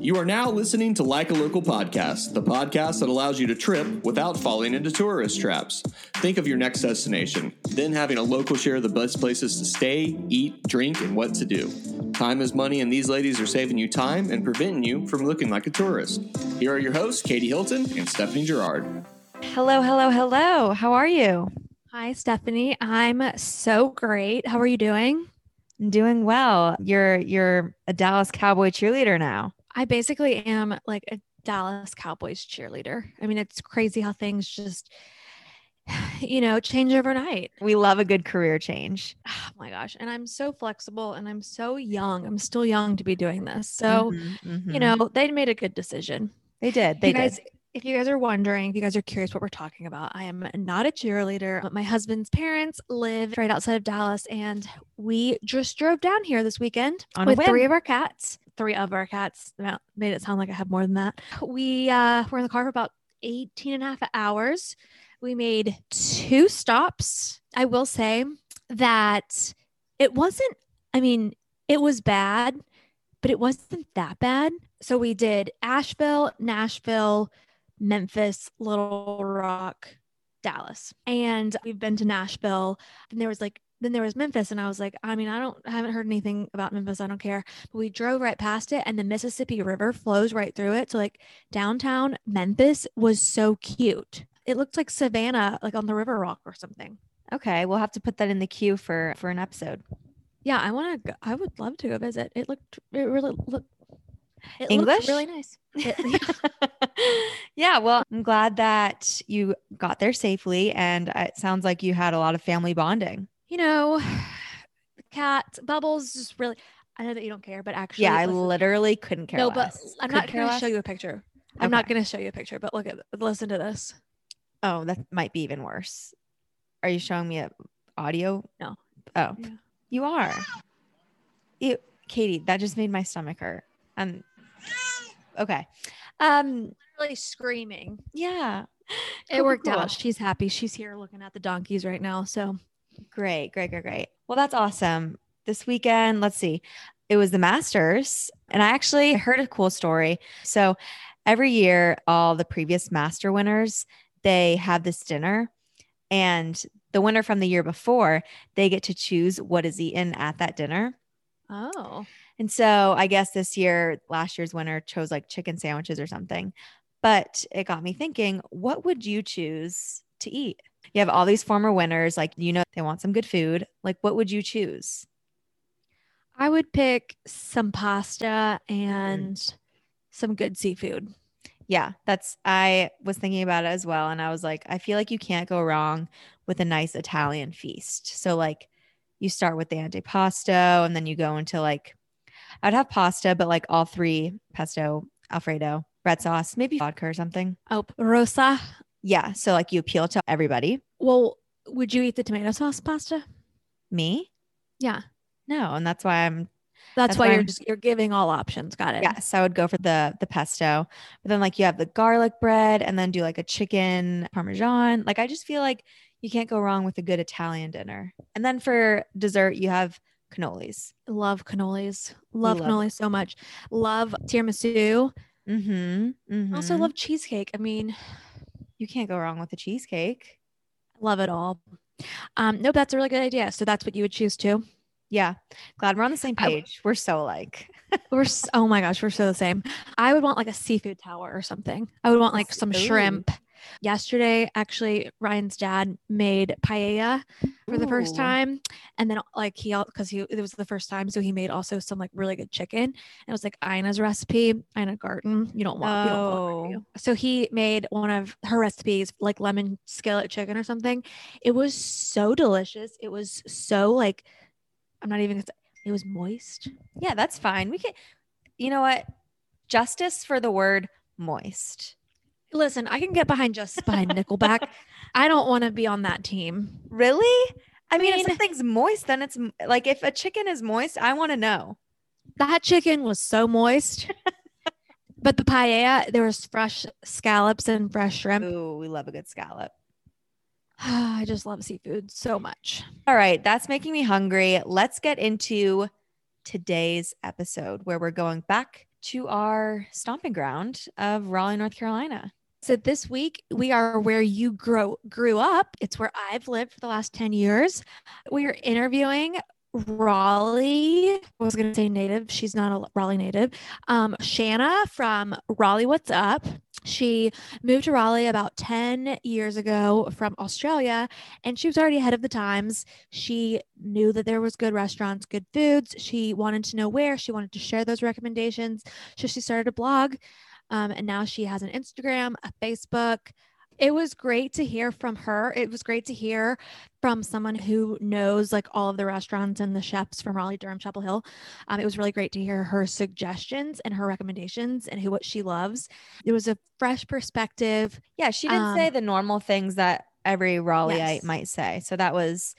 You are now listening to Like a Local Podcast, the podcast that allows you to trip without falling into tourist traps. Think of your next destination, then having a local share of the best places to stay, eat, drink, and what to do. Time is money, and these ladies are saving you time and preventing you from looking like a tourist. Here are your hosts, Katie Hilton and Stephanie Girard. Hello, hello, hello. How are you? Hi, Stephanie. I'm so great. How are you doing? I'm doing well. You're a Dallas Cowboy cheerleader now. I basically am like a Dallas Cowboys cheerleader. I mean, it's crazy how things just, you know, change overnight. We love a good career change. Oh my gosh. And I'm so flexible and I'm so young. I'm still young to be doing this. So, you know, they made a good decision. They did. They did. If you guys are wondering, if you guys are curious what we're talking about, I am not a cheerleader, but my husband's parents live right outside of Dallas, and we just drove down here this weekend with three of our cats. That made it sound like I have more than that. We were in the car for about 18 and a half hours. We made two stops. I will say that it wasn't, I mean, it was bad, but it wasn't that bad. So we did Asheville, Nashville, Memphis, Little Rock, Dallas. And we've been to Nashville, and then there was Memphis. And I was like, I haven't heard anything about Memphis. I don't care. But we drove right past it, and the Mississippi River flows right through it. So like downtown Memphis was so cute. It looked like Savannah, like on the River Rock or something. Okay. We'll have to put that in the queue for an episode. Yeah. I would love to go visit. It really looked really nice. Yeah. Well, I'm glad that you got there safely, and it sounds like you had a lot of family bonding. You know, cat bubbles just really, I know that you don't care, but actually. Yeah. Listen, I literally couldn't care less. No, but I'm not going to show you a picture. Okay. I'm not going to show you a picture, but listen to this. Oh, that might be even worse. Are you showing me an audio? No. Oh, yeah. You are. Ew, Katie, that just made my stomach hurt. Okay. Literally screaming. Yeah. It worked out. She's happy. She's here looking at the donkeys right now. So great. Well, that's awesome. This weekend, let's see. It was the Masters, and I actually heard a cool story. So every year, all the previous Master winners, they have this dinner, and the winner from the year before, they get to choose what is eaten at that dinner. Oh. And so I guess this year, last year's winner chose like chicken sandwiches or something, but it got me thinking, what would you choose to eat? You have all these former winners, like, you know, they want some good food. Like, what would you choose? I would pick some pasta and some good seafood. Yeah, I was thinking about it as well. And I was like, I feel like you can't go wrong with a nice Italian feast. So like you start with the antipasto, and then you go into like, I'd have pasta, but like all three: pesto, Alfredo, red sauce, maybe vodka or something. Oh, rosa. Yeah. So like you appeal to everybody. Well, would you eat the tomato sauce pasta? Me? Yeah. No. And that's why I'm. That's why you're giving all options. Got it. Yes. I would go for the pesto, but then like you have the garlic bread, and then do like a chicken Parmesan. Like I just feel like you can't go wrong with a good Italian dinner. And then for dessert, you have cannolis. Love cannolis. Love cannolis so much. Love tiramisu. Also love cheesecake. I mean, you can't go wrong with a cheesecake. Love it all. Nope, that's a really good idea. So that's what you would choose too. Yeah. Glad we're on the same page. We're so alike. Oh my gosh, we're so the same. I would want like a seafood tower or something. I would want like some shrimp. Yesterday, actually, Ryan's dad made paella for the first time. And then like it was the first time. So he made also some like really good chicken. And it was like Ina's recipe, Ina Garten. You don't want So he made one of her recipes, like lemon skillet chicken or something. It was so delicious. It was so like, it was moist. Yeah, that's fine. We can, you know what? Justice for the word moist. Listen, I can get behind just behind Nickelback. I don't want to be on that team. Really? I mean, if something's moist, then it's like, if a chicken is moist, I want to know. That chicken was so moist, but the paella, there was fresh scallops and fresh shrimp. Ooh, we love a good scallop. I just love seafood so much. All right. That's making me hungry. Let's get into today's episode, where we're going back to our stomping ground of Raleigh, North Carolina. So this week, we are where you grew up. It's where I've lived for the last 10 years. We are interviewing Raleigh, I was going to say native. She's not a Raleigh native. Shana from Raleigh What's Up. She moved to Raleigh about 10 years ago from Australia, and she was already ahead of the times. She knew that there was good restaurants, good foods. She wanted to know where. She wanted to share those recommendations. So she started a blog, and now she has an Instagram, a Facebook. It was great to hear from her. It was great to hear from someone who knows like all of the restaurants and the chefs from Raleigh, Durham, Chapel Hill. It was really great to hear her suggestions and her recommendations and what she loves. It was a fresh perspective. Yeah. She didn't say the normal things that every Raleighite might say. So that was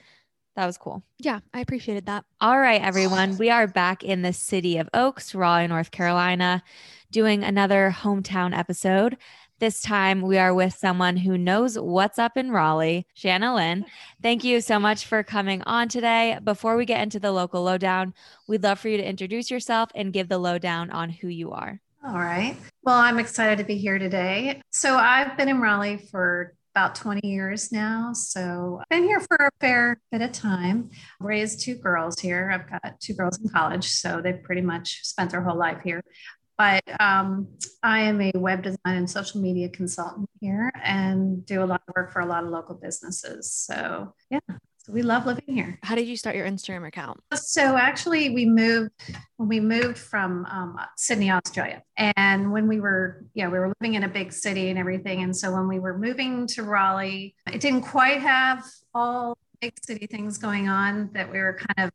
cool. Yeah. I appreciated that. All right, everyone. We are back in the city of Oaks, Raleigh, North Carolina, doing another hometown episode. This time we are with someone who knows what's up in Raleigh, Shana Lynn. Thank you so much for coming on today. Before we get into the local lowdown, we'd love for you to introduce yourself and give the lowdown on who you are. All right. Well, I'm excited to be here today. So I've been in Raleigh for about 20 years now. So I've been here for a fair bit of time. I raised two girls here. I've got two girls in college, so they've pretty much spent their whole life here. But I am a web design and social media consultant here and do a lot of work for a lot of local businesses. So yeah, so we love living here. How did you start your Instagram account? So actually we moved from Sydney, Australia. And when we were living in a big city and everything. And so when we were moving to Raleigh, it didn't quite have all big city things going on that we were kind of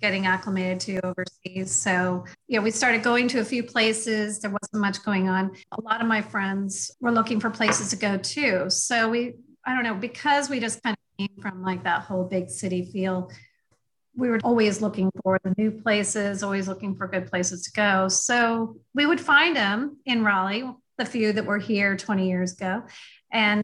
getting acclimated to overseas. So, yeah, we started going to a few places. There wasn't much going on. A lot of my friends were looking for places to go to. So because we just kind of came from like that whole big city feel, we were always looking for the new places, always looking for good places to go. So we would find them in Raleigh, the few that were here 20 years ago. And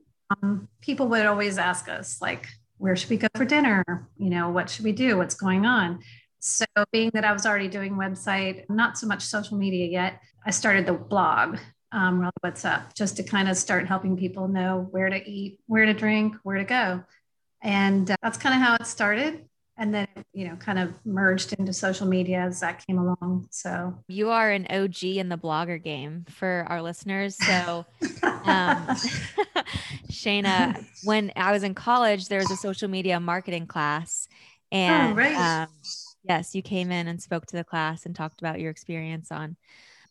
people would always ask us like, where should we go for dinner? You know, what should we do? What's going on? So being that I was already doing website, not so much social media yet, I started the blog, Raleigh What's Up, just to kind of start helping people know where to eat, where to drink, where to go. And that's kind of how it started. And then, you know, kind of merged into social media as that came along. So you are an OG in the blogger game for our listeners. So Shana, when I was in college, there was a social media marketing class and yes, you came in and spoke to the class and talked about your experience on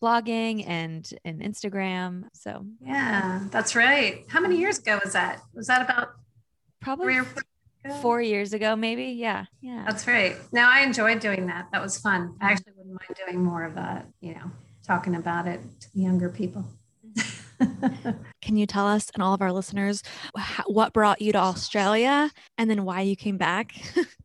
blogging and Instagram. So yeah, that's right. How many years ago was that? Was that about probably 4 years ago, maybe? Yeah. That's right. Now I enjoyed doing that. That was fun. I actually wouldn't mind doing more of that, you know, talking about it to the younger people. Can you tell us and all of our listeners what brought you to Australia and then why you came back?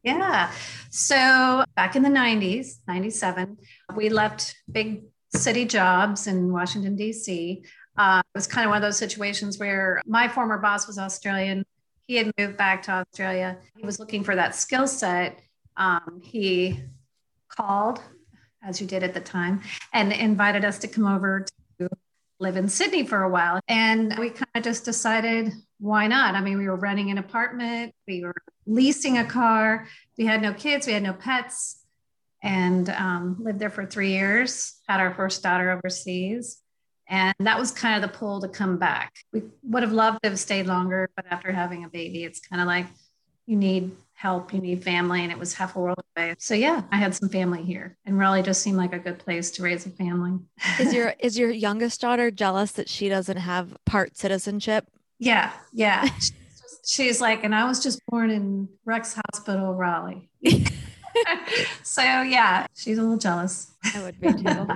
Yeah. So back in the 90s, 97, we left big city jobs in Washington, D.C. It was kind of one of those situations where my former boss was Australian. He had moved back to Australia. He was looking for that skill set. He called, as you did at the time, and invited us to come over to live in Sydney for a while. And we kind of just decided, why not? I mean, we were renting an apartment. We were leasing a car. We had no kids. We had no pets. And lived there for 3 years, had our first daughter overseas. And that was kind of the pull to come back. We would have loved to have stayed longer, but after having a baby, it's kind of like you need help, you need family, and it was half a world away. So yeah, I had some family here and Raleigh just seemed like a good place to raise a family. Is your youngest daughter jealous that she doesn't have part citizenship? Yeah. She's like, and I was just born in Rex Hospital, Raleigh. So yeah, she's a little jealous. I would be too.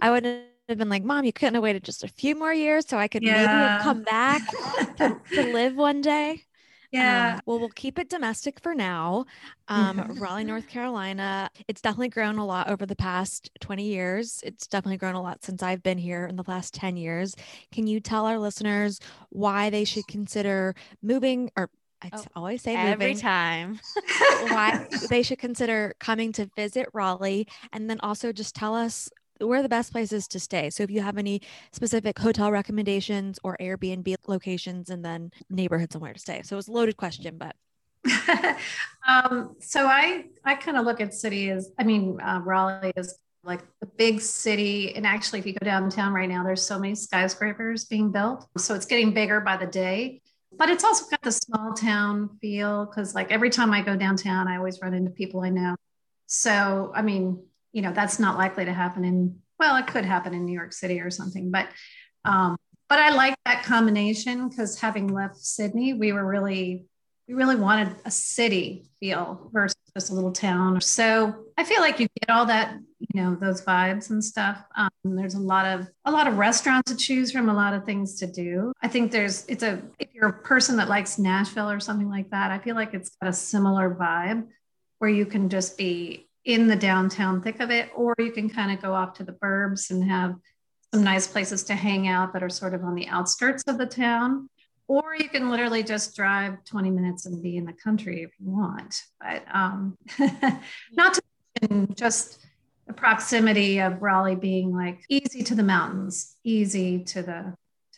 I would have been like, Mom, you couldn't have waited just a few more years so I could maybe come back to live one day. Yeah. Well, we'll keep it domestic for now. Raleigh, North Carolina, it's definitely grown a lot over the past 20 years. It's definitely grown a lot since I've been here in the last 10 years. Can you tell our listeners why they should consider moving or always say every time why they should consider coming to visit Raleigh, and then also just tell us where are the best places to stay? So if you have any specific hotel recommendations or Airbnb locations, and then neighborhoods and where to stay. So it was a loaded question, but. So I kind of look at city as, Raleigh is like the big city. And actually, if you go downtown right now, there's so many skyscrapers being built. So it's getting bigger by the day. But it's also got the small town feel, because like every time I go downtown, I always run into people I know. So, I mean, you know, that's not likely to happen in, well, it could happen in New York City or something. But I like that combination, because having left Sydney, we really wanted a city feel versus just a little town. So I feel like you get all that, you know, those vibes and stuff. There's a lot of restaurants to choose from, a lot of things to do. I think if you're a person that likes Nashville or something like that, I feel like it's got a similar vibe where you can just be in the downtown thick of it, or you can kind of go off to the burbs and have some nice places to hang out that are sort of on the outskirts of the town. Or you can literally just drive 20 minutes and be in the country if you want. But not to mention just the proximity of Raleigh being like easy to the mountains, easy to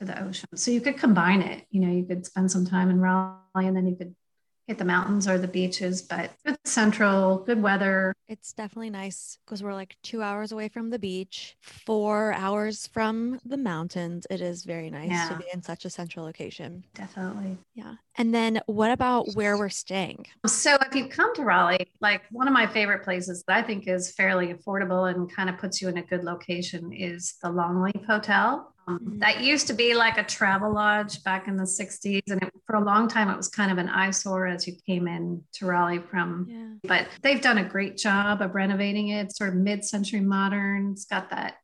the ocean. So you could combine it. You know, you could spend some time in Raleigh and then you could hit the mountains or the beaches. But good central, good weather. It's definitely nice because we're like 2 hours away from the beach, 4 hours from the mountains. It is very nice to be in such a central location. Definitely. Yeah. And then what about where we're staying? So if you come to Raleigh, like one of my favorite places that I think is fairly affordable and kind of puts you in a good location is the Longleaf Hotel. That used to be like a travel lodge back in the 60s. And for a long time, it was kind of an eyesore as you came in to Raleigh from, but they've done a great job of renovating it. It's sort of mid-century modern. It's got that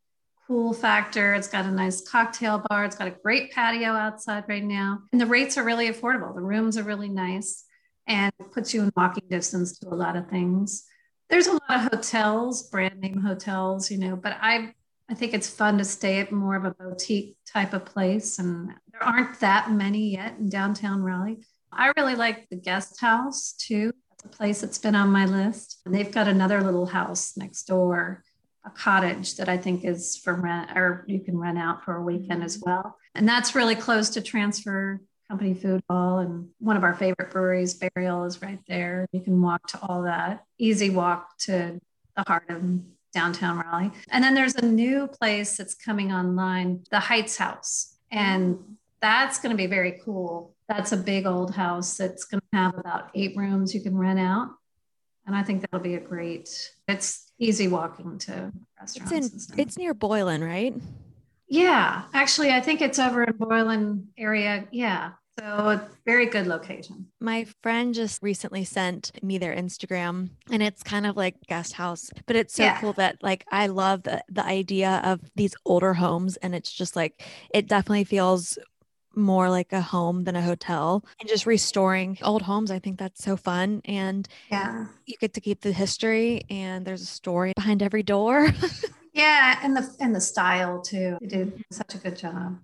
cool factor. It's got a nice cocktail bar. It's got a great patio outside right now. And the rates are really affordable. The rooms are really nice and it puts you in walking distance to a lot of things. There's a lot of hotels, brand name hotels, you know, but I think it's fun to stay at more of a boutique type of place. And there aren't that many yet in downtown Raleigh. I really like the Guest House too. That's a place that's been on my list. And they've got another little house next door, a cottage that I think is for rent, or you can rent out for a weekend as well. And that's really close to Transfer Company Food Hall, and one of our favorite breweries, Burial, is right there. You can walk to all that. Easy walk to the heart of downtown Raleigh. And then there's a new place that's coming online, The Heights House. And that's going to be very cool. That's a big old house that's going to have about 8 rooms you can rent out. And I think that'll be it's easy walking to restaurants. It's near Boylan, right? Yeah. Actually, I think it's over in Boylan area. Yeah. So a very good location. My friend just recently sent me their Instagram, and it's kind of like Guest House, but it's so cool that like, I love the idea of these older homes, and it's just like, it definitely feels more like a home than a hotel, and just restoring old homes. I think that's so fun. And you get to keep the history, and there's a story behind every door. Yeah. And the style too. They did such a good job.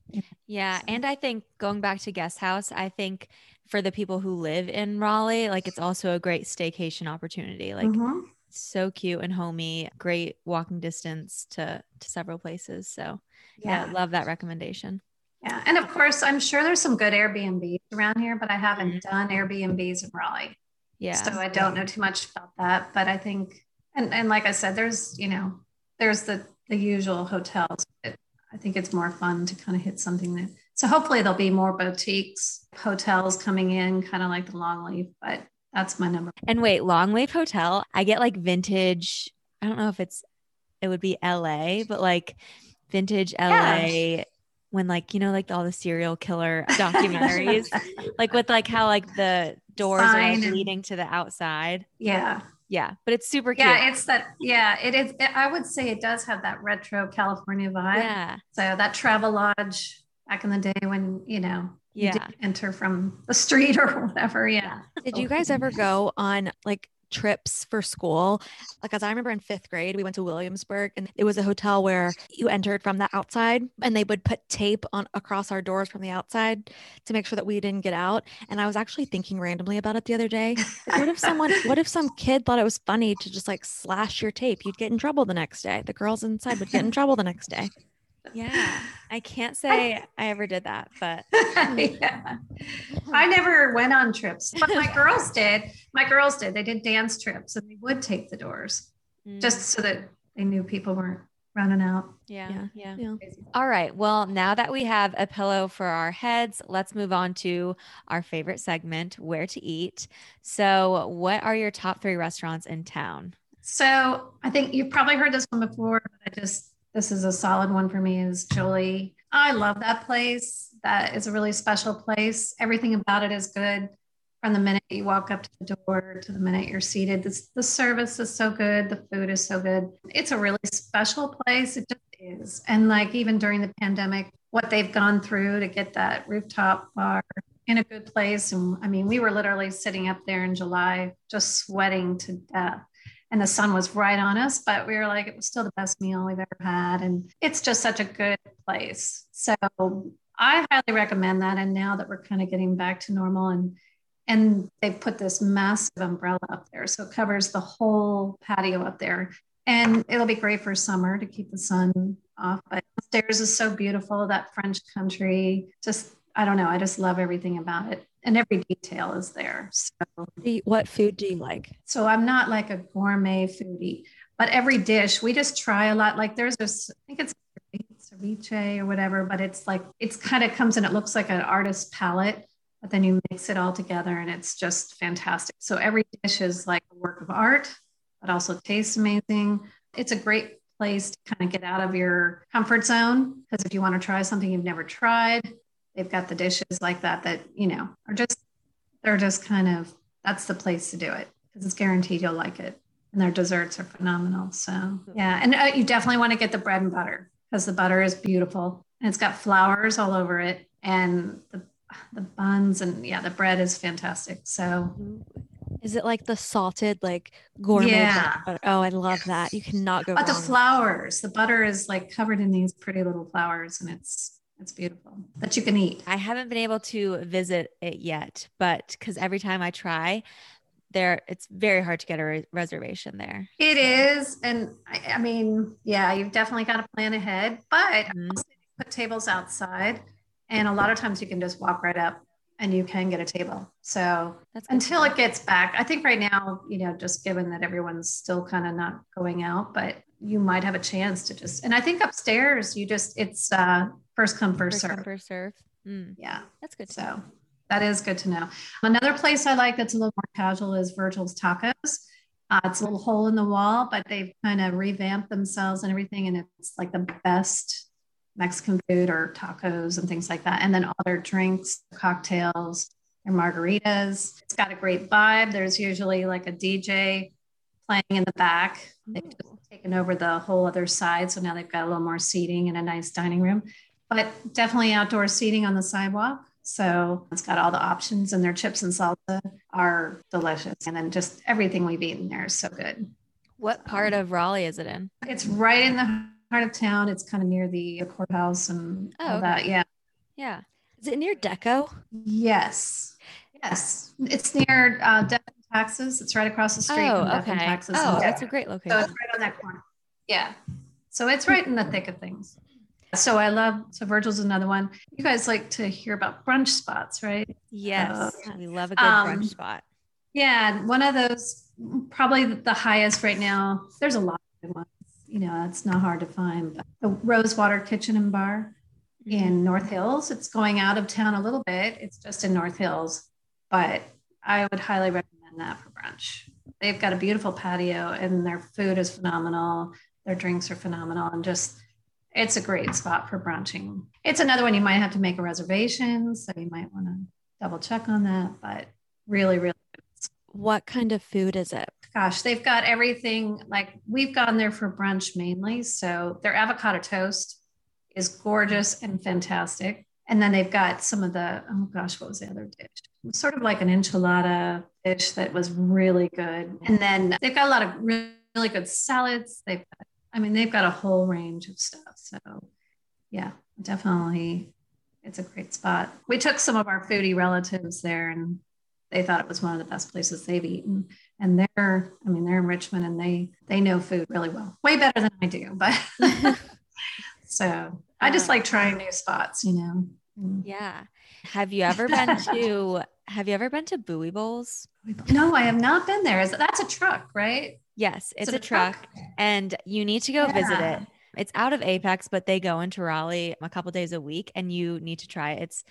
Yeah. And I think going back to Guest House, I think for the people who live in Raleigh, like it's also a great staycation opportunity. Like so cute and homey, great walking distance to several places. So yeah, love that recommendation. Yeah. And of course, I'm sure there's some good Airbnbs around here, but I haven't done Airbnbs in Raleigh. Yeah. So I don't know too much about that, but I think, and like I said, there's the usual hotels, but I think it's more fun to kind of hit something that, so hopefully there'll be more boutiques, hotels coming in, kind of like the Longleaf, but that's my number. And wait, Longleaf Hotel, I get like vintage, I don't know if it would be LA, but like vintage LA, when like, you know, like all the serial killer documentaries, like with like how like the doors are like leading to the outside. Yeah. Yeah, but it's super cute. Yeah, it's that. Yeah, it is. I would say it does have that retro California vibe. Yeah. So that travel lodge back in the day when, you know, you did enter from the street or whatever. Yeah. Did you guys ever go on like trips for school. Like, as I remember in fifth grade, we went to Williamsburg, and it was a hotel where you entered from the outside, and they would put tape on across our doors from the outside to make sure that we didn't get out. And I was actually thinking randomly about it the other day. Like, what if some kid thought it was funny to just like slash your tape? You'd get in trouble the next day. The girls inside would get in trouble the next day. Yeah. I can't say I ever did that, but yeah. I never went on trips, but my girls did. They did dance trips, and they would tape the doors just so that they knew people weren't running out. Yeah. All right. Well, now that we have a pillow for our heads, let's move on to our favorite segment, where to eat. So what are your top three restaurants in town? So I think you've probably heard this one before, but this is a solid one for me, is Jolie. I love that place. That is a really special place. Everything about it is good from the minute you walk up to the door to the minute you're seated. The service is so good. The food is so good. It's a really special place. It just is. And like, even during the pandemic, what they've gone through to get that rooftop bar in a good place. And I mean, we were literally sitting up there in July, just sweating to death. And the sun was right on us, but we were like, it was still the best meal we've ever had. And it's just such a good place. So I highly recommend that. And now that we're kind of getting back to normal, and they've put this massive umbrella up there, so it covers the whole patio up there. And it'll be great for summer to keep the sun off. But downstairs is so beautiful, that French country. Just, I don't know, I just love everything about it. And every detail is there. So what food do you like? So I'm not like a gourmet foodie, but every dish, we just try a lot. Like there's this, I think it's ceviche or whatever, but it's like, it's kind of comes and it looks like an artist's palette, but then you mix it all together and it's just fantastic. So every dish is like a work of art, but also tastes amazing. It's a great place to kind of get out of your comfort zone, because if you want to try something you've never tried, they've got the dishes like that, you know, are just, they're just kind of, that's the place to do it, because it's guaranteed you'll like it. And their desserts are phenomenal. So yeah. And you definitely want to get the bread and butter, because the butter is beautiful and it's got flowers all over it, and the buns, and yeah, the bread is fantastic. So is it like the salted, like gourmet? Yeah. Butter? Oh, I love that. You cannot go wrong. But the flowers, the butter is like covered in these pretty little flowers, and it's beautiful that you can eat. I haven't been able to visit it yet, but because every time I try there, it's very hard to get a reservation there. It is. And I mean, yeah, you've definitely got to plan ahead, but also you put tables outside, and a lot of times you can just walk right up and you can get a table. So until it gets back, I think right now, you know, just given that everyone's still kind of not going out, but you might have a chance to just, and I think upstairs you just, it's, first come, first serve. Yeah. That's good. So that is good to know. Another place I like that's a little more casual is Virgil's Tacos. It's a little hole in the wall, but they've kind of revamped themselves and everything. And it's like the best Mexican food, or tacos and things like that. And then all their drinks, cocktails, and margaritas. It's got a great vibe. There's usually like a DJ playing in the back. They've just taken over the whole other side. So now they've got a little more seating and a nice dining room. But definitely outdoor seating on the sidewalk. So it's got all the options, and their chips and salsa are delicious. And then just everything we've eaten there is so good. What part of Raleigh is it in? It's right in the heart of town. It's kind of near the courthouse and all that. Yeah. Yeah. Is it near Deco? Yes. It's near Deco Taxes. It's right across the street. Deco Taxes. Oh, that's a great location. So it's right on that corner. Yeah. So it's right in the thick of things. So Virgil's another one. You guys like to hear about brunch spots, right? Yes. We love a good brunch spot. Yeah. One of those, probably the highest right now. There's a lot of good ones, you know, it's not hard to find, but the Rosewater Kitchen and Bar in North Hills. It's going out of town a little bit. It's just in North Hills, but I would highly recommend that for brunch. They've got a beautiful patio, and their food is phenomenal. Their drinks are phenomenal, and just, it's a great spot for brunching. It's another one you might have to make a reservation, so you might want to double check on that, but really, really good. What kind of food is it? Gosh, they've got everything. Like, we've gone there for brunch mainly. So their avocado toast is gorgeous and fantastic. And then they've got some of the, oh gosh, what was the other dish? It was sort of like an enchilada dish that was really good. And then they've got a lot of really good salads. They've got, I mean, they've got a whole range of stuff. So yeah, definitely. It's a great spot. We took some of our foodie relatives there and they thought it was one of the best places they've eaten. And they're, I mean, they're in Richmond and they know food really well, way better than I do, but so I just like trying new spots, you know? Yeah. Have you ever been to Bowie Bowls? No, I have not been there. That's a truck, right? Yes, it's a truck and you need to go visit it. It's out of Apex, but they go into Raleigh a couple days a week and you need to try it. It's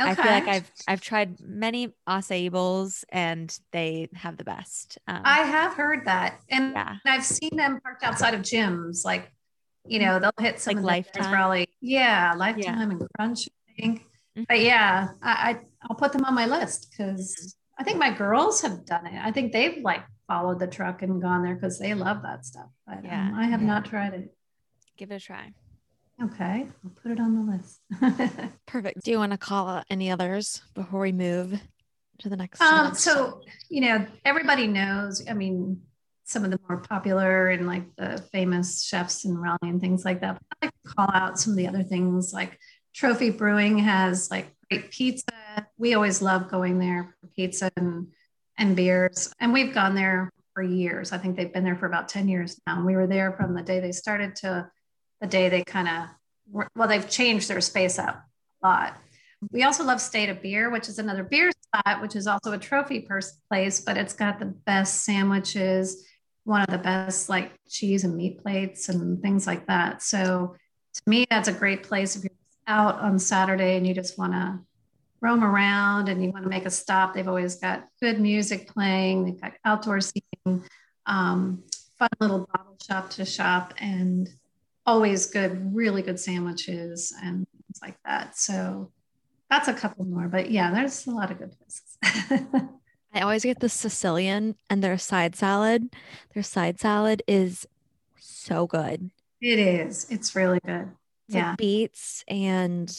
okay. I feel like I've tried many acai bowls and they have the best. I have heard that. And I've seen them parked outside of gyms. Like, you know, they'll hit some like Lifetime. Probably, Lifetime and Crunch, I think. Mm-hmm. But yeah, I'll put them on my list because I think my girls have done it. I think they've like followed the truck and gone there because they love that stuff. But I have not tried it. Give it a try. Okay, I'll put it on the list. Perfect. Do you want to call out any others before we move to the next? So, you know, everybody knows, I mean, some of the more popular and like the famous chefs in Raleigh and things like that. But I like to call out some of the other things like Trophy Brewing has like great pizza. We always love going there for pizza and beers. And we've gone there for years. I think they've been there for about 10 years now. And we were there from the day they started to the day they they've changed their space up a lot. We also love State of Beer, which is another beer spot, which is also a trophy place, but it's got the best sandwiches, one of the best like cheese and meat plates and things like that. So to me, that's a great place if you're out on Saturday and you just want to roam around and you want to make a stop. They've always got good music playing. They've got outdoor seating, fun little bottle shop to shop and always good, really good sandwiches and things like that. So that's a couple more, but yeah, there's a lot of good places. I always get the Sicilian and their side salad. Their side salad is so good. It is. It's really good. It's like beets and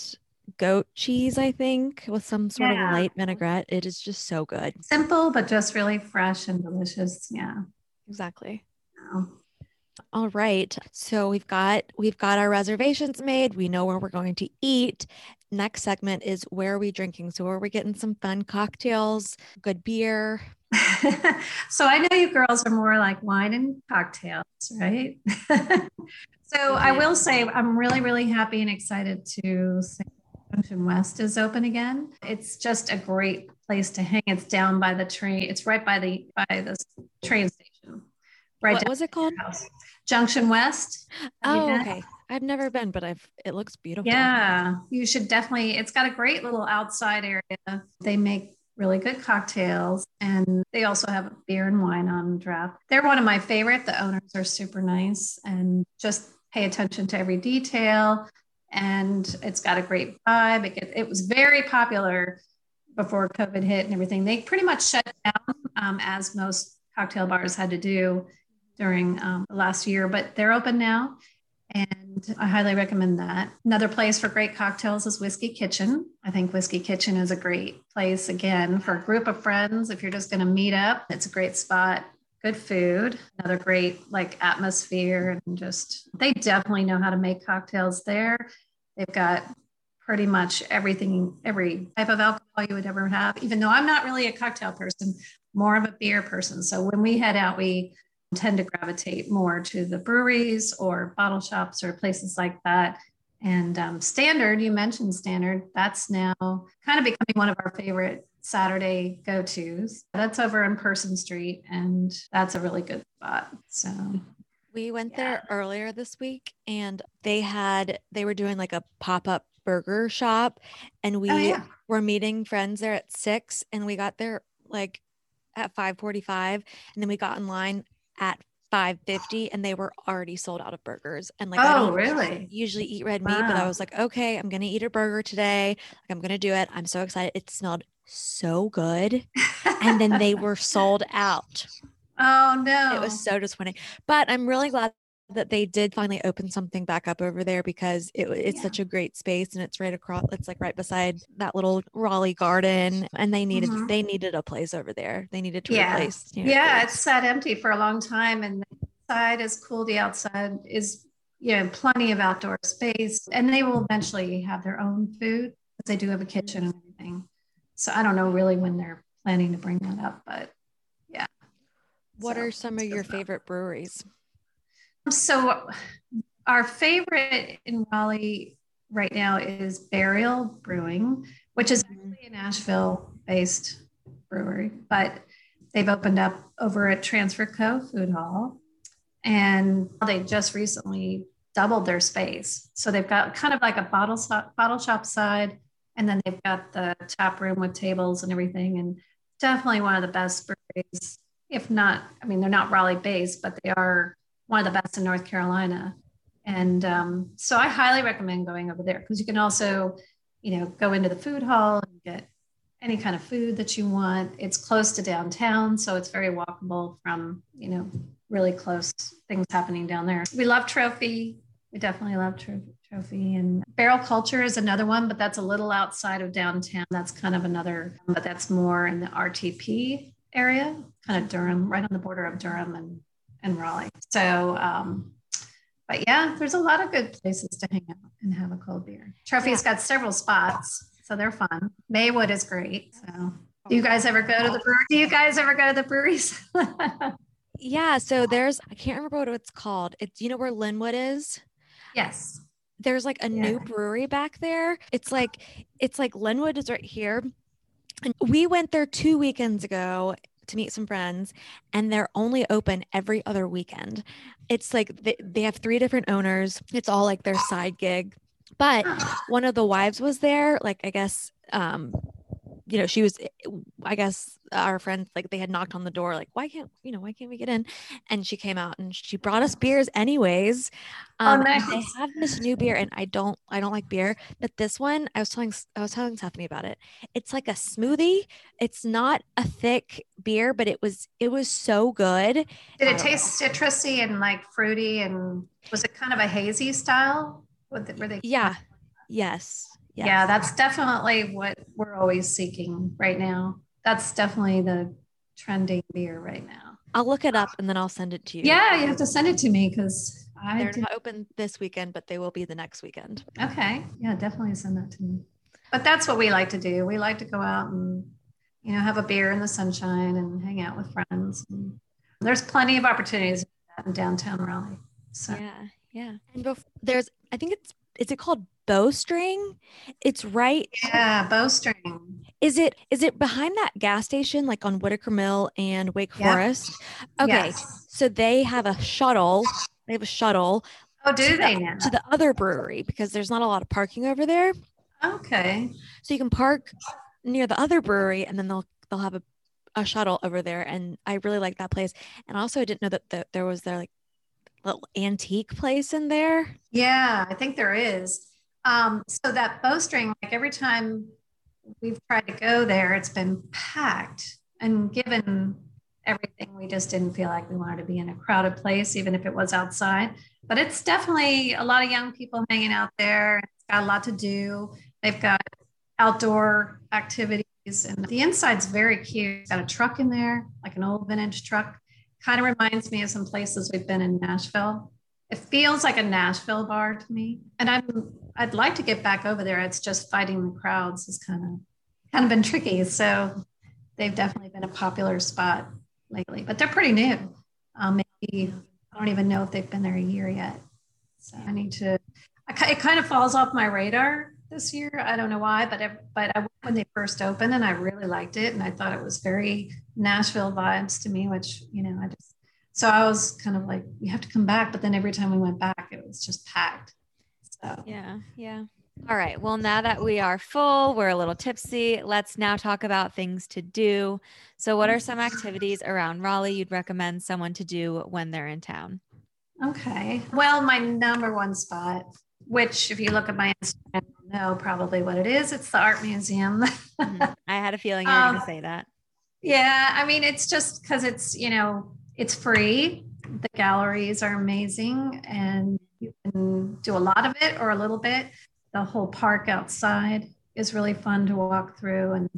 goat cheese, I think, with some sort of light vinaigrette. It is just so good. Simple, but just really fresh and delicious. Yeah, exactly. Wow. All right. So we've got our reservations made. We know where we're going to eat. Next segment is where are we drinking? So are we getting some fun cocktails, good beer? So I know you girls are more like wine and cocktails, right? So I will say I'm really, really happy and excited to say Junction West is open again. It's just a great place to hang. It's down by the train. It's right by the train station. Right. What was it called? Junction West. Oh, okay. I've never been, but it looks beautiful. Yeah, you should definitely. It's got a great little outside area. They make really good cocktails and they also have beer and wine on draft. They're one of my favorite. The owners are super nice and just pay attention to every detail. And it's got a great vibe. It was very popular before COVID hit and everything. They pretty much shut down as most cocktail bars had to do during the last year, but they're open now. And I highly recommend that. Another place for great cocktails is Whiskey Kitchen. I think Whiskey Kitchen is a great place, again, for a group of friends. If you're just going to meet up, it's a great spot. Good food, another great like atmosphere. And just, they definitely know how to make cocktails there. They've got pretty much everything, every type of alcohol you would ever have, even though I'm not really a cocktail person, more of a beer person. So when we head out, we tend to gravitate more to the breweries or bottle shops or places like that. And Standard, you mentioned Standard, that's now kind of becoming one of our favorite Saturday go-tos. That's over in Person Street and that's a really good spot. So we went there earlier this week and they were doing like a pop-up burger shop and we were meeting friends there at 6 and we got there like at 5:45 and then we got in line at 5:50 and they were already sold out of burgers. And like, I don't really usually eat red meat, but I was like, okay, I'm going to eat a burger today. Like, I'm going to do it. I'm so excited. It smelled so good. And then they were sold out. Oh no. It was so disappointing, but I'm really glad that they did finally open something back up over there, because it's such a great space, and it's right across, it's like right beside that little Raleigh garden, and they needed a place over there. They needed to replace. It's sat empty for a long time, and the inside is cool. The outside is, plenty of outdoor space, and they will eventually have their own food, but they do have a kitchen and everything. So I don't know really when they're planning to bring that up, but yeah. What are some of your favorite breweries? So our favorite in Raleigh right now is Burial Brewing, which is actually a Nashville-based brewery, but they've opened up over at Transfer Co Food Hall, and they just recently doubled their space. So they've got kind of like a bottle shop side, and then they've got the tap room with tables and everything, and definitely one of the best breweries, if not, I mean, they're not Raleigh-based, but they are one of the best in North Carolina. And so I highly recommend going over there, because you can also, go into the food hall and get any kind of food that you want. It's close to downtown, so it's very walkable from, really close things happening down there. We love Trophy. We definitely love Trophy. And Barrel Culture is another one, but that's a little outside of downtown. That's kind of another, but that's more in the RTP area, kind of Durham, right on the border of Durham and Raleigh. So, but yeah, there's a lot of good places to hang out and have a cold beer. Trophy's got several spots, so they're fun. Maywood is great. So do you guys ever go to the brewery? Do you guys ever go to the breweries? Yeah. So there's, I can't remember what it's called. It's, where Linwood is? Yes. There's like a new brewery back there. It's like Linwood is right here. And we went there 2 weekends ago to meet some friends, and they're only open every other weekend. It's like they have 3 different owners. It's all like their side gig, but one of the wives was there. Like, I guess, she was, I guess our friends, like they had knocked on the door, like, why can't we get in? And she came out and she brought us beers anyways. And they have this new beer, and I don't like beer, but this one I was telling Stephanie about it. It's like a smoothie. It's not a thick beer, but it was so good. Did it taste citrusy and like fruity, and was it kind of a hazy style? Yes. Yes. Yeah, that's definitely what we're always seeking right now. That's definitely the trending beer right now. I'll look it up and then I'll send it to you. Yeah, you have to send it to me, because they're not open this weekend, but they will be the next weekend. Okay. Yeah, definitely send that to me. But that's what we like to do. We like to go out and, have a beer in the sunshine and hang out with friends. And there's plenty of opportunities in downtown Raleigh. So yeah. And there's, I think is it called Bowstring? It's right. Yeah, Bowstring. Is it behind that gas station, like on Whitaker Mill and Wake Forest? Okay. Yes. So they have a shuttle. Oh, do they now? To the other brewery, because there's not a lot of parking over there. Okay. So you can park near the other brewery, and then they'll have a shuttle over there. And I really like that place. And also I didn't know that there was their like little antique place in there. Yeah, I think there is. So that Bowstring, like every time we've tried to go there, it's been packed, and given everything, we just didn't feel like we wanted to be in a crowded place, even if it was outside, but it's definitely a lot of young people hanging out there. It's got a lot to do. They've got outdoor activities, and the inside's very cute. It's got a truck in there, like an old vintage truck. Kind of reminds me of some places we've been in Nashville. It feels like a Nashville bar to me, and I'd like to get back over there. It's just fighting the crowds has kind of been tricky. So they've definitely been a popular spot lately, but they're pretty new. Maybe I don't even know if they've been there a year yet. So I need to. It kind of falls off my radar this year. I don't know why, but I went when they first opened, and I really liked it, and I thought it was very Nashville vibes to me, which I just. So I was kind of like, we have to come back. But then every time we went back, it was just packed. So yeah. All right. Well, now that we are full, we're a little tipsy. Let's now talk about things to do. So what are some activities around Raleigh you'd recommend someone to do when they're in town? Okay. Well, my number one spot, which if you look at my Instagram, you'll know probably what it is. It's the art museum. Mm-hmm. I had a feeling you were going to say that. Yeah. I mean, it's just because it's free. The galleries are amazing, and you can do a lot of it or a little bit. The whole park outside is really fun to walk through. And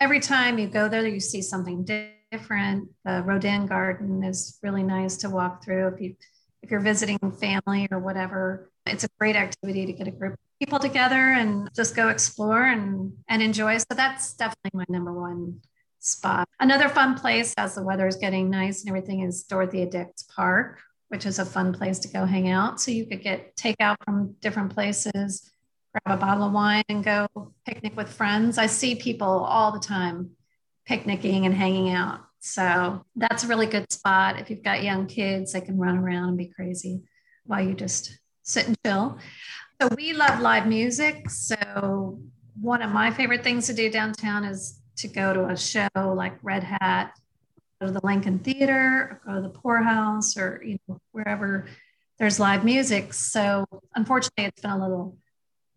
every time you go there, you see something different. The Rodin Garden is really nice to walk through if you're visiting family or whatever. It's a great activity to get a group of people together and just go explore and enjoy. So that's definitely my number one spot. Another fun place, as the weather is getting nice and everything, is Dorothea Dix Park, which is a fun place to go hang out. So you could get takeout from different places, grab a bottle of wine and go picnic with friends. I see people all the time picnicking and hanging out. So that's a really good spot. If you've got young kids, they can run around and be crazy while you just sit and chill. So we love live music. So one of my favorite things to do downtown is to go to a show like Red Hat, go to the Lincoln Theater, or go to the Pour House, or wherever there's live music. So unfortunately, it's been a little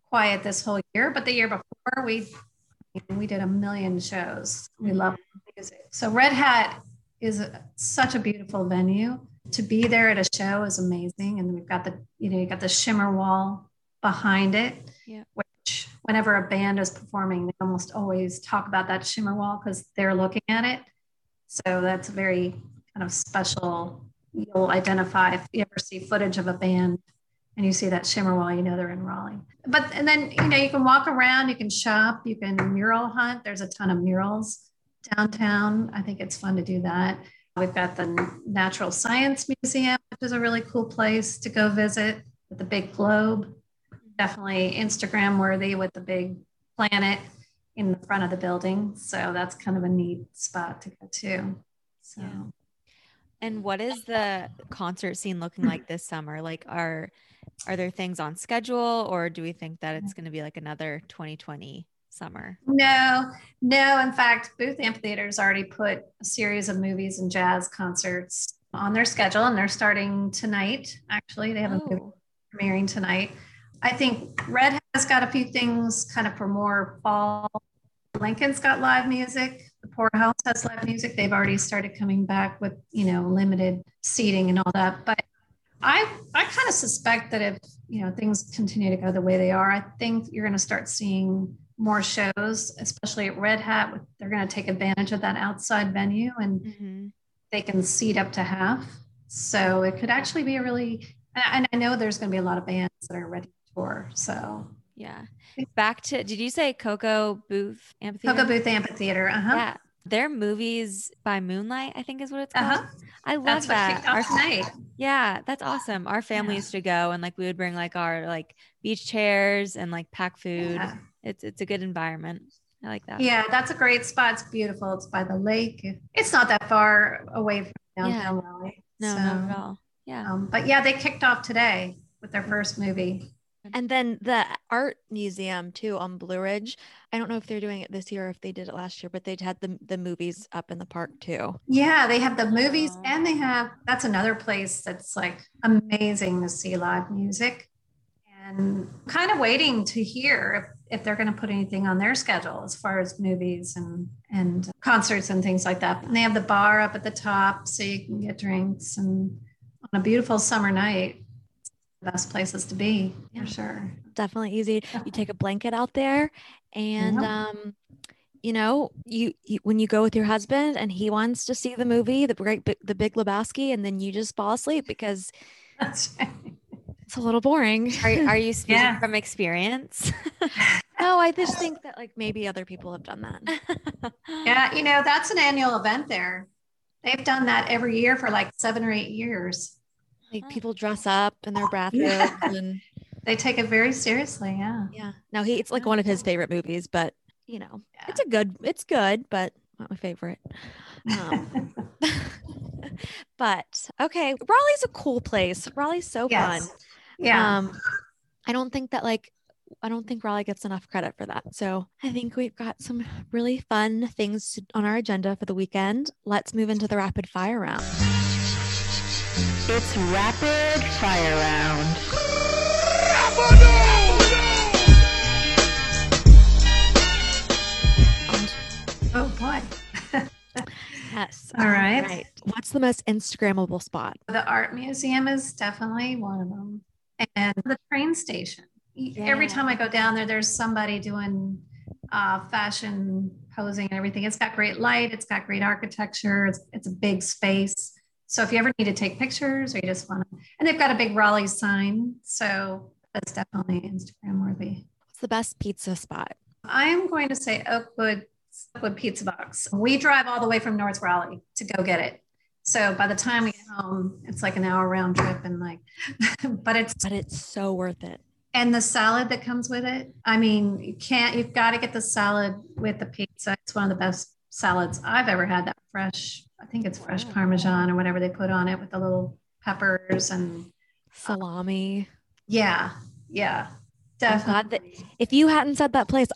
quiet this whole year, but the year before we did 1 million shows. We love music. So Red Hat is such a beautiful venue. To be there at a show is amazing. And we've got the shimmer wall behind it, yeah. Which whenever a band is performing, they almost always talk about that shimmer wall because they're looking at it. So that's very kind of special. You'll identify if you ever see footage of a band and you see that shimmer wall, you know they're in Raleigh. But and then you can walk around, you can shop, you can mural hunt. There's a ton of murals downtown. I think it's fun to do that. We've got the Natural Science Museum, which is a really cool place to go visit, with the big globe. Definitely Instagram worthy, with the big planet in the front of the building. So that's kind of a neat spot to go to. So yeah. And what is the concert scene looking like this summer? Like are there things on schedule, or do we think that it's going to be like another 2020 summer? No. In fact, Booth Amphitheater's already put a series of movies and jazz concerts on their schedule, and they're starting tonight. Actually, they have a movie premiering tonight. I think Red Hat's got a few things kind of for more fall. Lincoln's got live music. The Pour House has live music. They've already started coming back with, limited seating and all that. But I kind of suspect that if, things continue to go the way they are, I think you're going to start seeing more shows, especially at Red Hat. They're going to take advantage of that outside venue, and they can seat up to half. So it could actually be and I know there's going to be a lot of bands that are ready to tour. So yeah. Back to, did you say Koka Booth Amphitheater? Koka Booth Amphitheater. Yeah. Their Movies by Moonlight, I think is what it's called. I love that. Yeah, that's awesome. Our family used to go, and we would bring our beach chairs and pack food. Yeah. It's a good environment. I like that. Yeah, that's a great spot. It's beautiful. It's by the lake. It's not that far away from downtown Raleigh. No, not at all. Yeah. But yeah, they kicked off today with their first movie. And then the art museum too on Blue Ridge. I don't know if they're doing it this year or if they did it last year, but they had the movies up in the park too. Yeah, they have the movies, and they have, that's another place that's amazing to see live music. And kind of waiting to hear if they're going to put anything on their schedule as far as movies and concerts and things like that. And they have the bar up at the top, so you can get drinks, and on a beautiful summer night, the best places to be, for sure. Definitely easy. You take a blanket out there, and you when you go with your husband and he wants to see the movie, The Big Lebowski, and then you just fall asleep because that's right. It's a little boring. Are you speaking from experience? No, I just think that maybe other people have done that. Yeah, that's an annual event there. They've done that every year for 7 or 8 years. People dress up in their bathrobe and they take it very seriously. Yeah. Yeah. Now it's one of his favorite movies, but it's good, but not my favorite. But okay. Raleigh's a cool place. Raleigh's so fun. Yeah. I don't think Raleigh gets enough credit for that. So I think we've got some really fun things on our agenda for the weekend. Let's move into the rapid fire round. It's rapid fire round. Oh boy. Yes. All right. What's the most Instagrammable spot? The art museum is definitely one of them. And the train station. Yeah. Every time I go down there, there's somebody doing fashion posing and everything. It's got great light. It's got great architecture. It's a big space. So if you ever need to take pictures or you just want to, and they've got a big Raleigh sign. So that's definitely Instagram worthy. What's the best pizza spot? I'm going to say Oakwood Pizza Box. We drive all the way from North Raleigh to go get it. So by the time we get home, it's like an hour round trip and like, but it's so worth it. And the salad that comes with it. I mean, you've got to get the salad with the pizza. It's one of the best salads I've ever had, that fresh, I think it's fresh Parmesan or whatever they put on it with the little peppers and salami. Yeah. Definitely. If you hadn't said that place,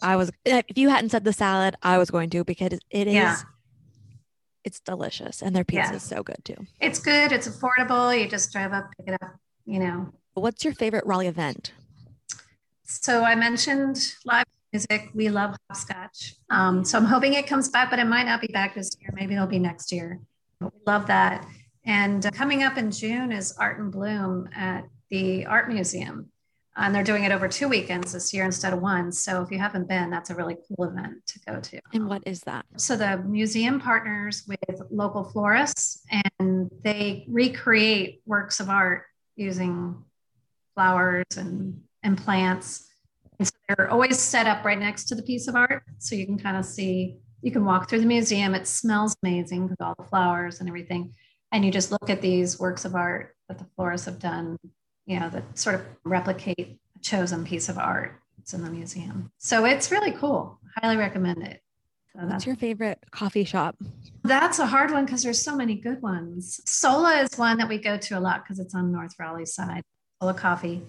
if you hadn't said the salad, I was going to, because it's delicious. And their pizza is so good too. It's good. It's affordable. You just drive up, pick it up, What's your favorite Raleigh event? So I mentioned live music. We love hopscotch. So I'm hoping it comes back, but it might not be back this year. Maybe it'll be next year. But we love that. And coming up in June is Art and Bloom at the Art Museum. And they're doing it over 2 weekends this year instead of one. So if you haven't been, that's a really cool event to go to. And what is that? So the museum partners with local florists, and they recreate works of art using flowers and plants. And so they're always set up right next to the piece of art. So you can kind of see, you can walk through the museum. It smells amazing with all the flowers and everything. And you just look at these works of art that the florists have done, that sort of replicate a chosen piece of art that's in the museum. So it's really cool. Highly recommend it. So what's your favorite coffee shop? That's a hard one because there's so many good ones. Sola is one that we go to a lot because it's on North Raleigh side. Sola Coffee.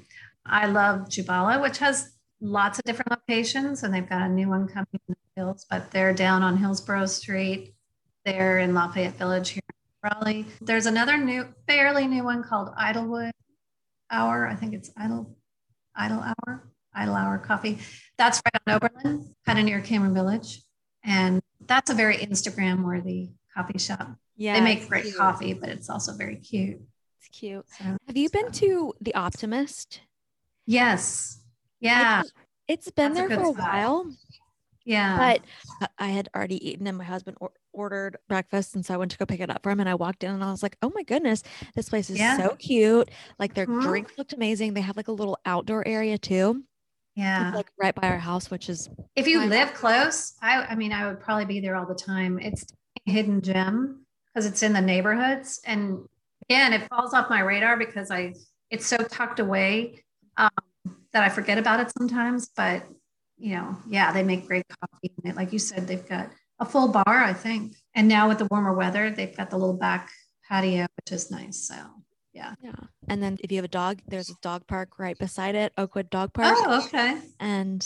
I love Jubala, which has lots of different locations, and they've got a new one coming in the hills, but they're down on Hillsborough Street. They're in Lafayette Village here in Raleigh. There's another fairly new one called Idlewood Hour. I think it's Idle Hour Coffee. That's right on Oberlin, kind of near Cameron Village. And that's a very Instagram worthy coffee shop. Yeah. They make great coffee, but it's also very cute. It's cute. So, have you been to The Optimist? Yes. Yeah. It's been there for a while. Yeah. But I had already eaten and my husband ordered breakfast. And so I went to go pick it up for him, and I walked in and I was like, oh my goodness, this place is so cute. Like their drinks looked amazing. They have like a little outdoor area too. Yeah. It's like right by our house, which is. If you live close, I would probably be there all the time. It's a hidden gem because it's in the neighborhoods. And again, it falls off my radar because it's so tucked away that I forget about it sometimes, but they make great coffee. And like you said, they've got a full bar, I think. And now with the warmer weather, they've got the little back patio, which is nice. So, yeah. And then if you have a dog, there's a dog park right beside it, Oakwood Dog Park. Oh, okay. And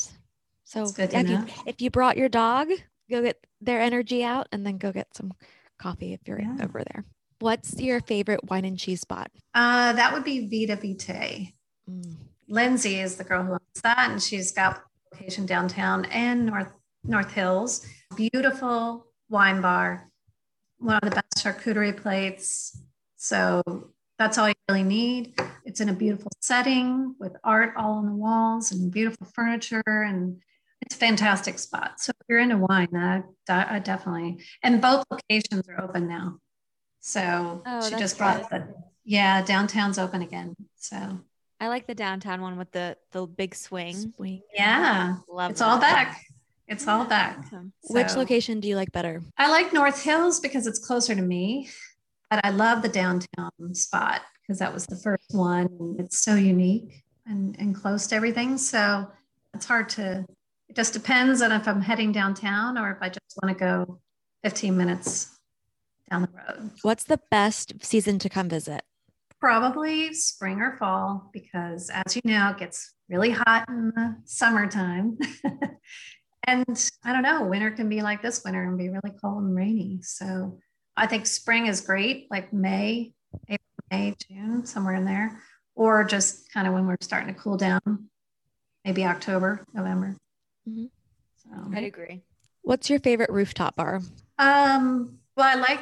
so if you brought your dog, go get their energy out and then go get some coffee if you're over there. What's your favorite wine and cheese spot? That would be Vita Vitae. Mm. Lindsay is the girl who owns that, and she's got location downtown and North Hills. Beautiful wine bar, one of the best charcuterie plates. So that's all you really need. It's in a beautiful setting with art all on the walls and beautiful furniture, and it's a fantastic spot. So if you're into wine, I definitely, and both locations are open now. So she just brought the downtown's open again. So I like the downtown one with the big swing. Yeah. Love it's that. All back. It's all back. Awesome. So, which location do you like better? I like North Hills because it's closer to me, but I love the downtown spot because that was the first one. It's so unique and close to everything. So it's hard to, it just depends on if I'm heading downtown or if I just want to go 15 minutes down the road. What's the best season to come visit? Probably spring or fall, because as you know, it gets really hot in the summertime. And I don't know, winter can be like this winter and be really cold and rainy. So I think spring is great, like April, May, June, somewhere in there, or just kind of when we're starting to cool down, maybe October, November. Mm-hmm. So, I'd agree. What's your favorite rooftop bar? Well, I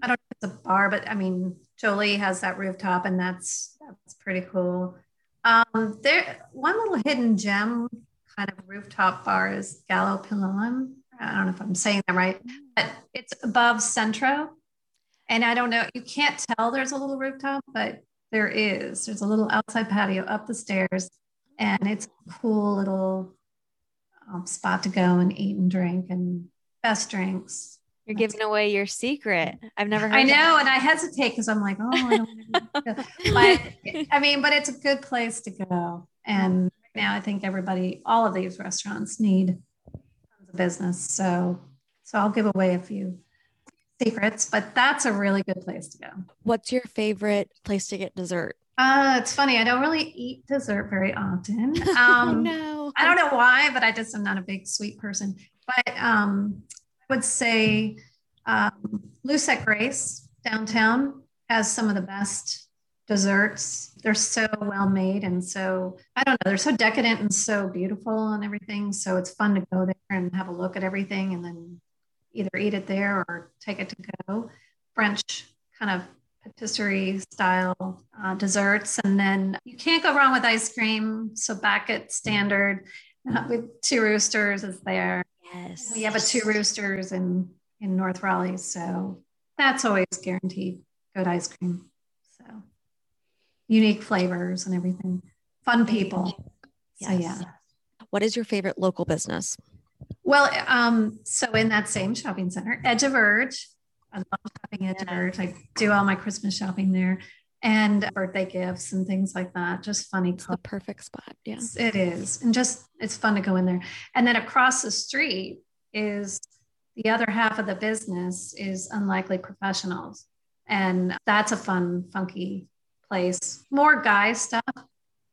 don't know if it's a bar, but I mean, Jolie has that rooftop, and that's pretty cool. There, one little hidden gem kind of rooftop bar is Gallo Pilon. I don't know if I'm saying that right, but it's above Centro. And I don't know, you can't tell there's a little rooftop, but there is. There's a little outside patio up the stairs, and it's a cool little spot to go and eat and drink and best drinks. You're giving away your secret. I've never heard of it. I know, and I hesitate because I'm like, oh, I don't know. But I mean, but it's a good place to go. And right now I think everybody, all of these restaurants need tons of business. So I'll give away a few secrets, but that's a really good place to go. What's your favorite place to get dessert? It's funny. I don't really eat dessert very often. No. I don't know why, but I'm not a big sweet person. But would say Luce at Grace downtown has some of the best desserts. They're so well made, and so I don't know, they're so decadent and so beautiful and everything. So it's fun to go there and have a look at everything, and then either eat it there or take it to go. French kind of patisserie style desserts, and then you can't go wrong with ice cream. So back at Standard with Two Roosters is there. Yes. We have a Two Roosters in North Raleigh. So that's always guaranteed good ice cream. So unique flavors and everything. Fun people. Yes. So yeah. What is your favorite local business? Well, so in that same shopping center, Edge of Urge. I love shopping Edge of Urge. I do all my Christmas shopping there and birthday gifts and things like that. Just funny. It's the perfect spot. Yeah, it is. And just, it's fun to go in there. And then across the street is the other half of the business is Unlikely Professionals. And that's a fun, funky place, more guy stuff,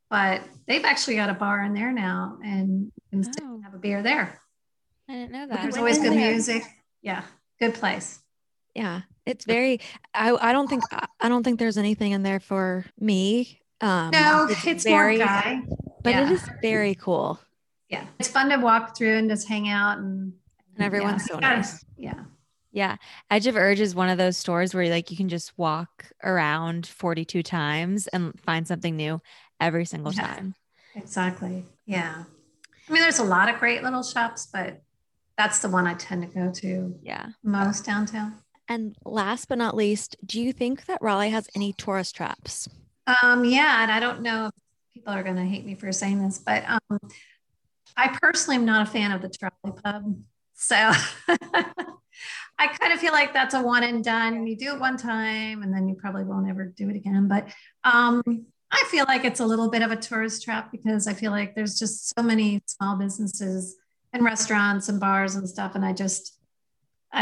but they've actually got a bar in there now, and you can still have a beer there. I didn't know that. There's always good music. Yeah. Good place. Yeah. It's very, I don't think there's anything in there for me. No, it's very, more guy. But yeah. It is very cool. Yeah. It's fun to walk through and just hang out and everyone's so nice. Yeah. Yeah. Edge of Urge is one of those stores where you can just walk around 42 times and find something new every single time. Exactly. Yeah. I mean, there's a lot of great little shops, but that's the one I tend to go to most downtown. And last but not least, do you think that Raleigh has any tourist traps? Yeah, and I don't know if people are going to hate me for saying this, but I personally am not a fan of the trolley pub. So I kind of feel like that's a one and done. You do it one time and then you probably won't ever do it again. But I feel like it's a little bit of a tourist trap because I feel like there's just so many small businesses and restaurants and bars and stuff. And I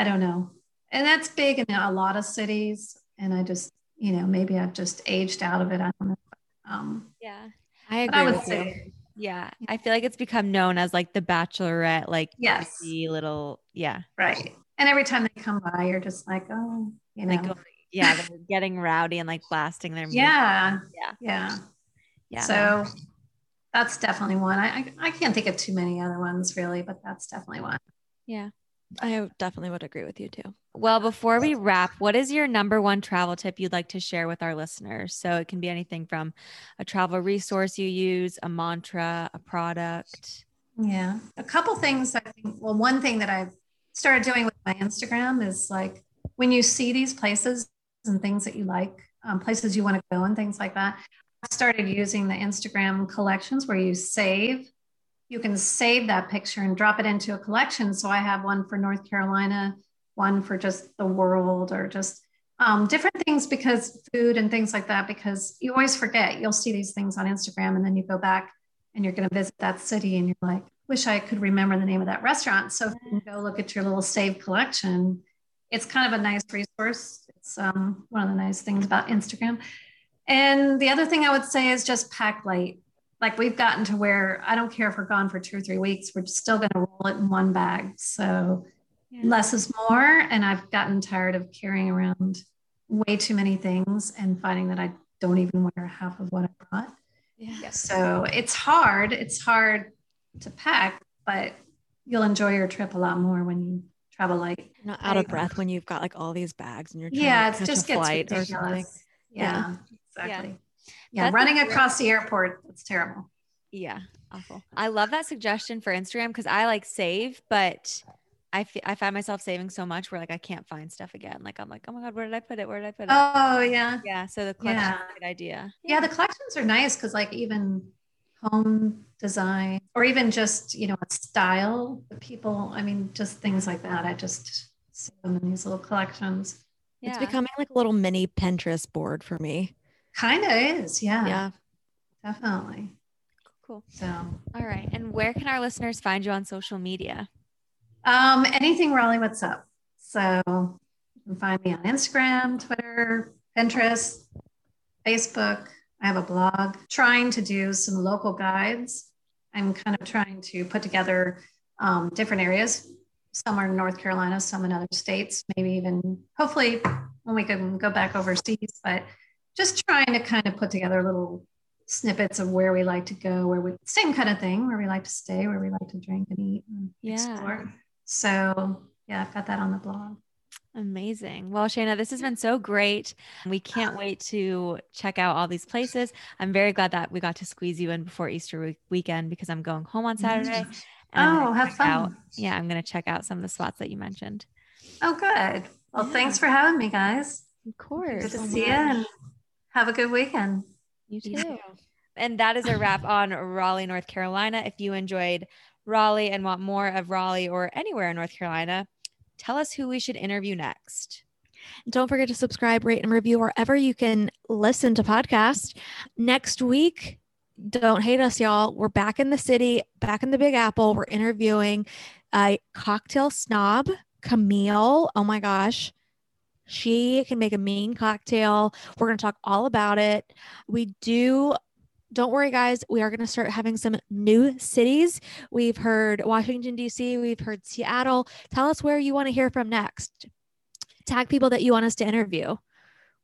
don't know. And that's big in a lot of cities. And I just, maybe I've just aged out of it. I don't know. Yeah, I agree. I would say, yeah, I feel like it's become known as the bachelorette, yes, little, yeah. Right. And every time they come by, you're just like, oh, yeah, they're getting rowdy and blasting their music. Yeah. So that's definitely one. I can't think of too many other ones really, but that's definitely one. Yeah. I definitely would agree with you too. Well, before we wrap, what is your number one travel tip you'd like to share with our listeners? So it can be anything from a travel resource you use, a mantra, a product. Yeah. A couple things. One thing that I've started doing with my Instagram is when you see these places and things that you like, places you want to go and things like that, I started using the Instagram collections where you can save that picture and drop it into a collection. So I have one for North Carolina, one for just the world, or just different things, because food and things like that, because you always forget. You'll see these things on Instagram and then you go back and you're going to visit that city and you're like, wish I could remember the name of that restaurant. So if you can go look at your little saved collection, it's kind of a nice resource. It's one of the nice things about Instagram. And the other thing I would say is just pack light. We've gotten to where I don't care if we're gone for 2 or 3 weeks, we're still going to roll it in one bag. So less is more. And I've gotten tired of carrying around way too many things and finding that I don't even wear half of what I brought. Yeah. So it's hard. It's hard to pack, but you'll enjoy your trip a lot more when you travel light. You're not out of breath when you've got like all these bags and you're trying to catch a flight or something. Yeah, exactly. Yeah, running across the airport, that's terrible. Yeah, awful. I love that suggestion for Instagram because I like save, but I find myself saving so much where like I can't find stuff again. Like I'm like, oh my God, where did I put it? Where did I put it? Oh yeah. Yeah. So the collection's a good idea. Yeah, the collections are nice because like even home design or even just, you know, a style that people, I mean, just things like that. I just see them in these little collections. Yeah. It's becoming like a little mini Pinterest board for me. Kind of is. Yeah. Yeah. Definitely. Cool. So, all right. And where can our listeners find you on social media? Anything Raleigh What's Up. So you can find me on Instagram, Twitter, Pinterest, Facebook. I have a blog trying to do some local guides. I'm kind of trying to put together different areas. Some are in North Carolina, some in other states, maybe even hopefully when we can go back overseas, but just trying to kind of put together little snippets of where we like to go, where we, same kind of thing, where we like to stay, where we like to drink and eat and explore. So yeah, I've got that on the blog. Amazing. Well, Shana, this has been so great. We can't wait to check out all these places. I'm very glad that we got to squeeze you in before Easter weekend because I'm going home on Saturday. Oh, have fun. Yeah. I'm going to check out some of the spots that you mentioned. Oh, good. Well, thanks for having me, guys. Of course. Good to see you. And have a good weekend. You too. And that is a wrap on Raleigh, North Carolina. If you enjoyed Raleigh and want more of Raleigh or anywhere in North Carolina, tell us who we should interview next. Don't forget to subscribe, rate, and review wherever you can listen to podcasts. Next week, don't hate us, y'all. We're back in the city, back in the Big Apple. We're interviewing a cocktail snob, Camille. Oh my gosh. She can make a mean cocktail. We're going to talk all about it. Don't worry, guys. We are going to start having some new cities. We've heard Washington, D.C. We've heard Seattle. Tell us where you want to hear from next. Tag people that you want us to interview.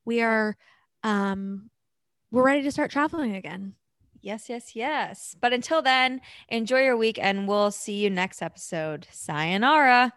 We're ready to start traveling again. Yes, yes, yes. But until then, enjoy your week and we'll see you next episode. Sayonara.